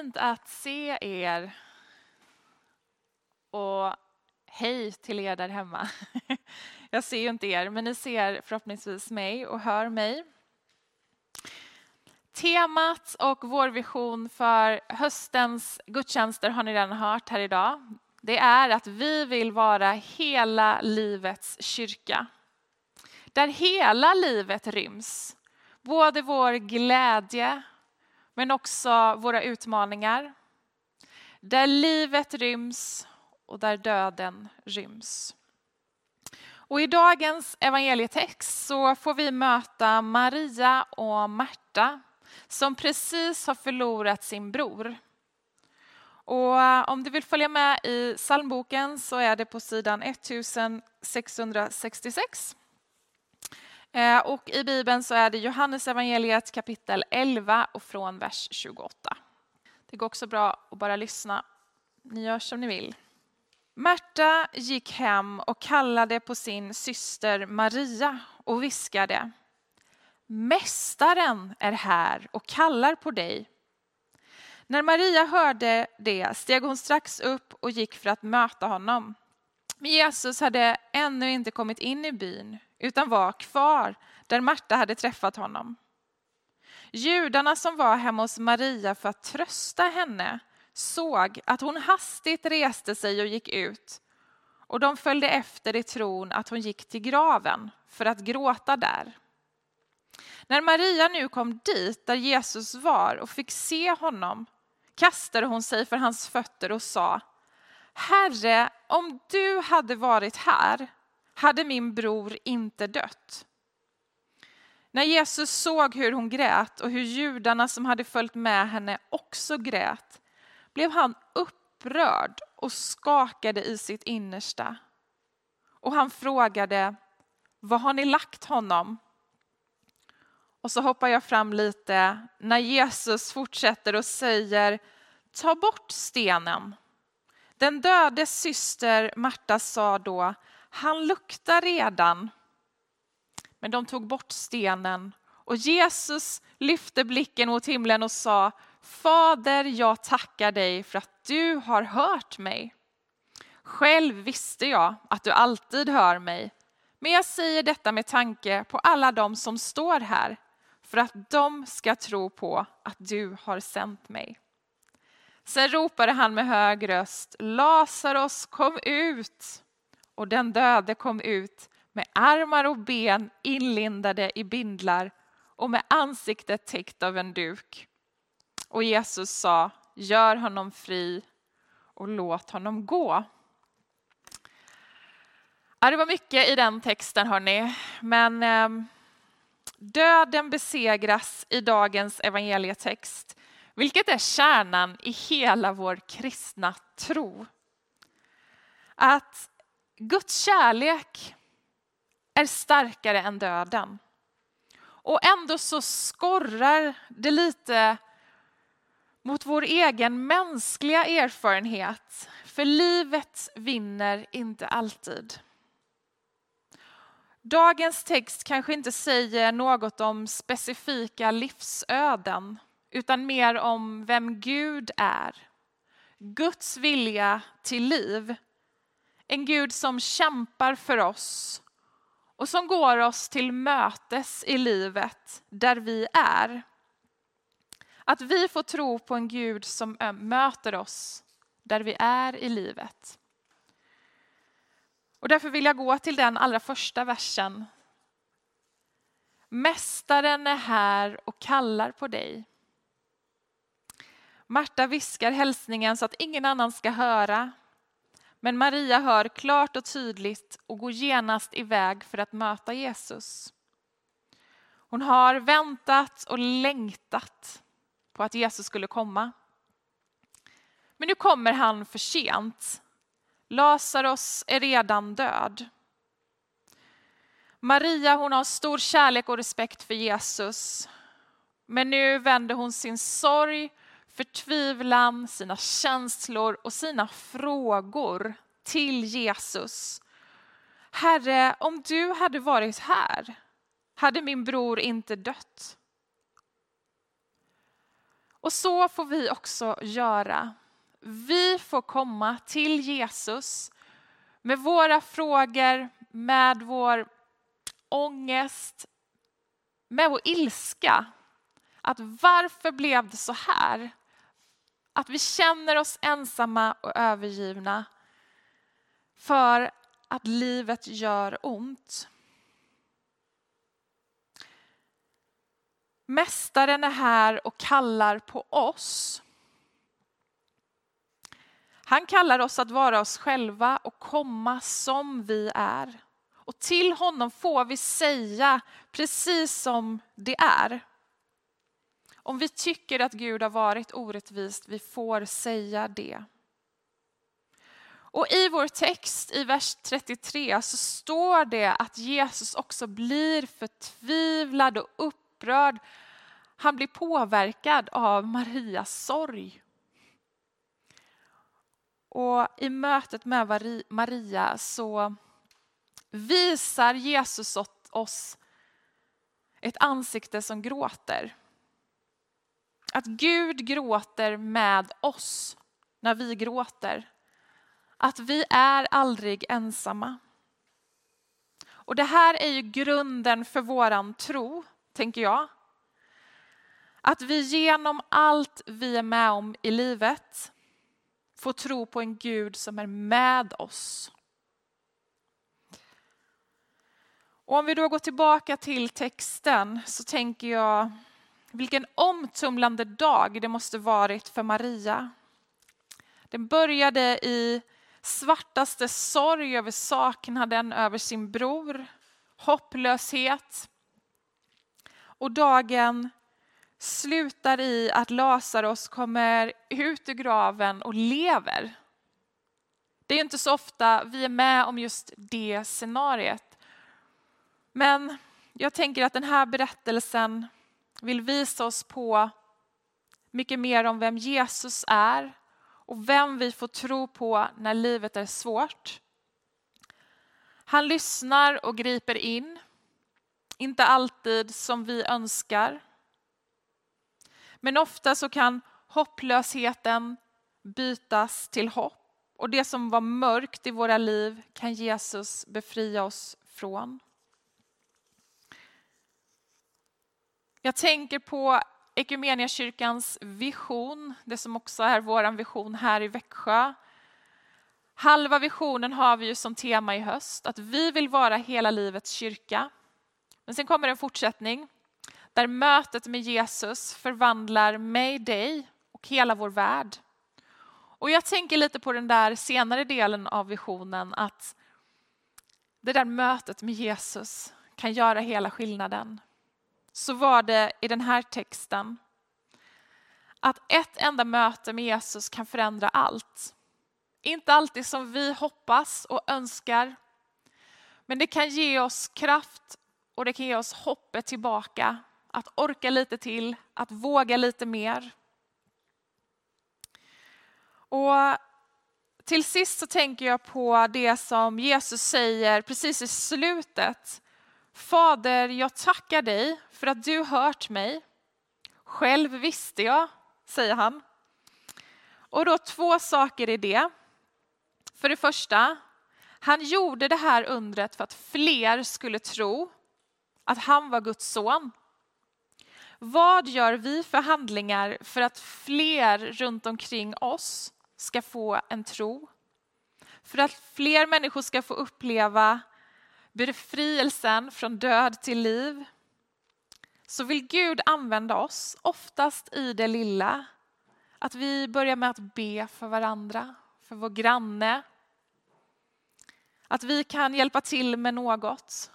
fint att se er. Och hej till er där hemma. Jag ser ju inte er, men ni ser förhoppningsvis mig och hör mig. Temat och vår vision för höstens gudstjänster har ni redan hört här idag. Det är att vi vill vara hela livets kyrka. Där hela livet ryms. Både vår glädje men också våra utmaningar. Där livet ryms och där döden ryms. Och i dagens evangelietext så får vi möta Maria och Marta som precis har förlorat sin bror. Och om du vill följa med i psalmboken så är det på sidan 1666. Och i Bibeln så är det Johannes evangeliet kapitel 11 och från vers 28. Det går också bra att bara lyssna. Ni gör som ni vill. Marta gick hem och kallade på sin syster Maria och viskade: Mästaren är här och kallar på dig. När Maria hörde det steg hon strax upp och gick för att möta honom. Men Jesus hade ännu inte kommit in i byn utan var kvar där Marta hade träffat honom. Judarna som var hemma hos Maria för att trösta henne såg att hon hastigt reste sig och gick ut, och de följde efter i tron att hon gick till graven för att gråta där. När Maria nu kom dit där Jesus var och fick se honom kastade hon sig för hans fötter och sa: Herre, om du hade varit här hade min bror inte dött. När Jesus såg hur hon grät och hur judarna som hade följt med henne också grät blev han upprörd och skakade i sitt innersta. Och han frågade: Vad har ni lagt honom? Och så hoppar jag fram lite när Jesus fortsätter och säger: Ta bort stenen. Den dödes syster Marta sa då: Han luktar redan. Men de tog bort stenen och Jesus lyfte blicken mot himlen och sa: Fader, jag tackar dig för att du har hört mig. Själv visste jag att du alltid hör mig, men jag säger detta med tanke på alla de som står här, för att de ska tro på att du har sänt mig. Sen ropade han med hög röst: Lazarus, kom ut! Och den döde kom ut med armar och ben inlindade i bindlar och med ansiktet täckt av en duk. Och Jesus sa: Gör honom fri och låt honom gå. Ja, det var mycket i den texten, hörni. Men döden besegras i dagens evangelietext, vilket är kärnan i hela vår kristna tro. Att Guds kärlek är starkare än döden. Och ändå så skorrar det lite mot vår egen mänskliga erfarenhet. För livet vinner inte alltid. Dagens text kanske inte säger något om specifika livsöden, utan mer om vem Gud är. Guds vilja till liv. En Gud som kämpar för oss och som går oss till mötes i livet där vi är. Att vi får tro på en Gud som möter oss där vi är i livet. Och därför vill jag gå till den allra första versen. Mästaren är här och kallar på dig. Marta viskar hälsningen så att ingen annan ska höra. Men Maria hör klart och tydligt och går genast iväg för att möta Jesus. Hon har väntat och längtat på att Jesus skulle komma. Men nu kommer han för sent. Lazarus är redan död. Maria, hon har stor kärlek och respekt för Jesus. Men nu vänder hon sin sorg, förtvivlan, sina känslor och sina frågor till Jesus. Herre, om du hade varit här hade min bror inte dött. Och så får vi också göra. Vi får komma till Jesus med våra frågor, med vår ångest, med vår ilska. Att varför blev det så här? Att vi känner oss ensamma och övergivna för att livet gör ont. Mästaren är här och kallar på oss. Han kallar oss att vara oss själva och komma som vi är. Och till honom får vi säga precis som det är. Om vi tycker att Gud har varit orättvist, vi får säga det. Och i vår text i vers 33 så står det att Jesus också blir förtvivlad och upprörd. Han blir påverkad av Marias sorg. Och i mötet med Maria så visar Jesus åt oss ett ansikte som gråter. Att Gud gråter med oss när vi gråter. Att vi är aldrig ensamma. Och det här är ju grunden för våran tro, tänker jag. Att vi genom allt vi är med om i livet får tro på en Gud som är med oss. Och om vi då går tillbaka till texten så tänker jag vilken omtumlande dag det måste varit för Maria. Den började i svartaste sorg över saknaden över sin bror, hopplöshet. Och dagen slutar i att Lazarus kommer ut ur graven och lever. Det är inte så ofta vi är med om just det scenariet. Men jag tänker att den här berättelsen vill visa oss på mycket mer om vem Jesus är och vem vi får tro på när livet är svårt. Han lyssnar och griper in, inte alltid som vi önskar. Men ofta så kan hopplösheten bytas till hopp. Och det som var mörkt i våra liv kan Jesus befria oss från. Jag tänker på Ekumeniakyrkans vision, det som också är vår vision här i Växjö. Halva visionen har vi ju som tema i höst, att vi vill vara hela livets kyrka. Men sen kommer en fortsättning där mötet med Jesus förvandlar mig, dig och hela vår värld. Och jag tänker lite på den där senare delen av visionen, att det där mötet med Jesus kan göra hela skillnaden. Så var det i den här texten. Att ett enda möte med Jesus kan förändra allt. Inte alltid som vi hoppas och önskar. Men det kan ge oss kraft och det kan ge oss hoppet tillbaka. Att orka lite till, att våga lite mer. Och till sist så tänker jag på det som Jesus säger precis i slutet. Fader, jag tackar dig för att du hört mig. Själv visste jag, säger han. Och då två saker i det. För det första, han gjorde det här undret för att fler skulle tro att han var Guds son. Vad gör vi för handlingar för att fler runt omkring oss ska få en tro? För att fler människor ska få uppleva befrielsen från död till liv, så vill Gud använda oss, oftast i det lilla, att vi börjar med att be för varandra, för vår granne, att vi kan hjälpa till med något,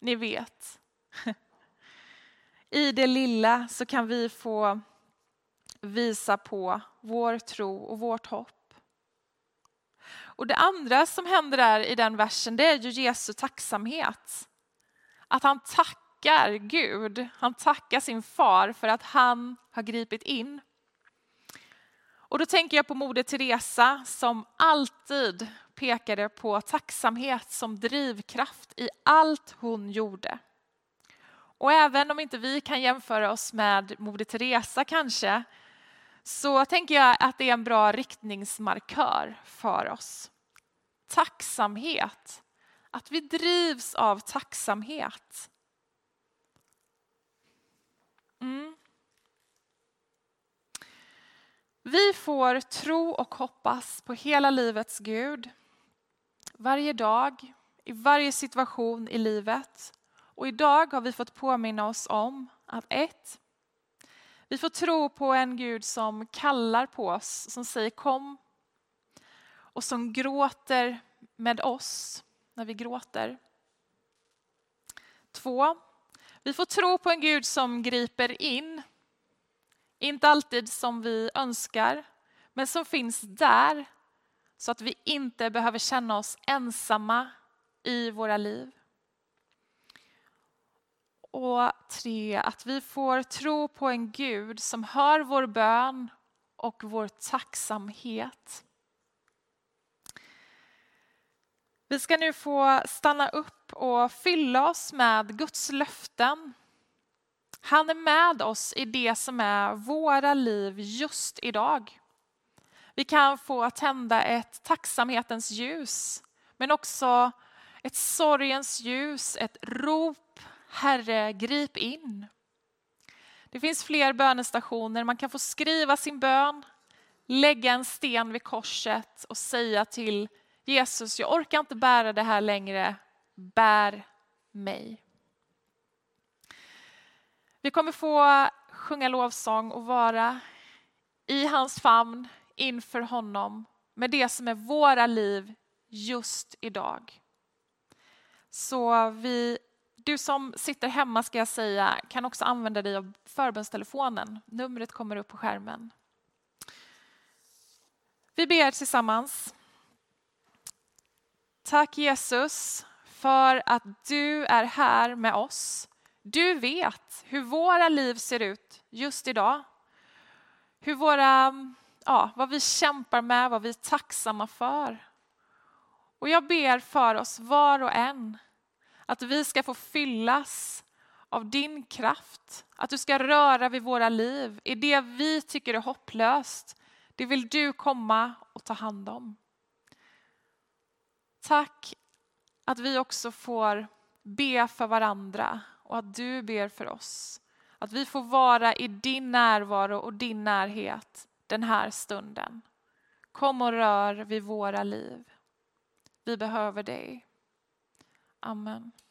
ni vet. I det lilla så kan vi få visa på vår tro och vårt hopp. Och det andra som händer där i den versen, det är ju Jesu tacksamhet. Att han tackar Gud, han tackar sin far för att han har gripit in. Och då tänker jag på Moder Teresa som alltid pekade på tacksamhet som drivkraft i allt hon gjorde. Och även om inte vi kan jämföra oss med Moder Teresa kanske, så tänker jag att det är en bra riktningsmarkör för oss. Tacksamhet. Att vi drivs av tacksamhet. Vi får tro och hoppas på hela livets Gud. Varje dag, i varje situation i livet. Och idag har vi fått påminna oss om att vi får tro på en Gud som kallar på oss, som säger kom. Och som gråter med oss när vi gråter. 2. Vi får tro på en Gud som griper in. Inte alltid som vi önskar, men som finns där så att vi inte behöver känna oss ensamma i våra liv. Och 3, att vi får tro på en Gud som hör vår bön och vår tacksamhet. Vi ska nu få stanna upp och fylla oss med Guds löften. Han är med oss i det som är våra liv just idag. Vi kan få tända ett tacksamhetens ljus, men också ett sorgens ljus, ett rop, Herre, grip in. Det finns fler bönestationer, man kan få skriva sin bön, lägga en sten vid korset och säga till Jesus, jag orkar inte bära det här längre, bär mig. Vi kommer få sjunga lovsång och vara i hans famn inför honom med det som är våra liv just idag. Så du som sitter hemma ska jag säga kan också använda dig av förbönstelefonen. Numret kommer upp på skärmen. Vi ber tillsammans. Tack Jesus för att du är här med oss. Du vet hur våra liv ser ut just idag. Hur vad vi kämpar med, vad vi är tacksamma för. Och jag ber för oss var och en. Att vi ska få fyllas av din kraft. Att du ska röra vid våra liv. I det vi tycker är hopplöst. Det vill du komma och ta hand om. Tack att vi också får be för varandra. Och att du ber för oss. Att vi får vara i din närvaro och din närhet den här stunden. Kom och rör vid våra liv. Vi behöver dig. Amen.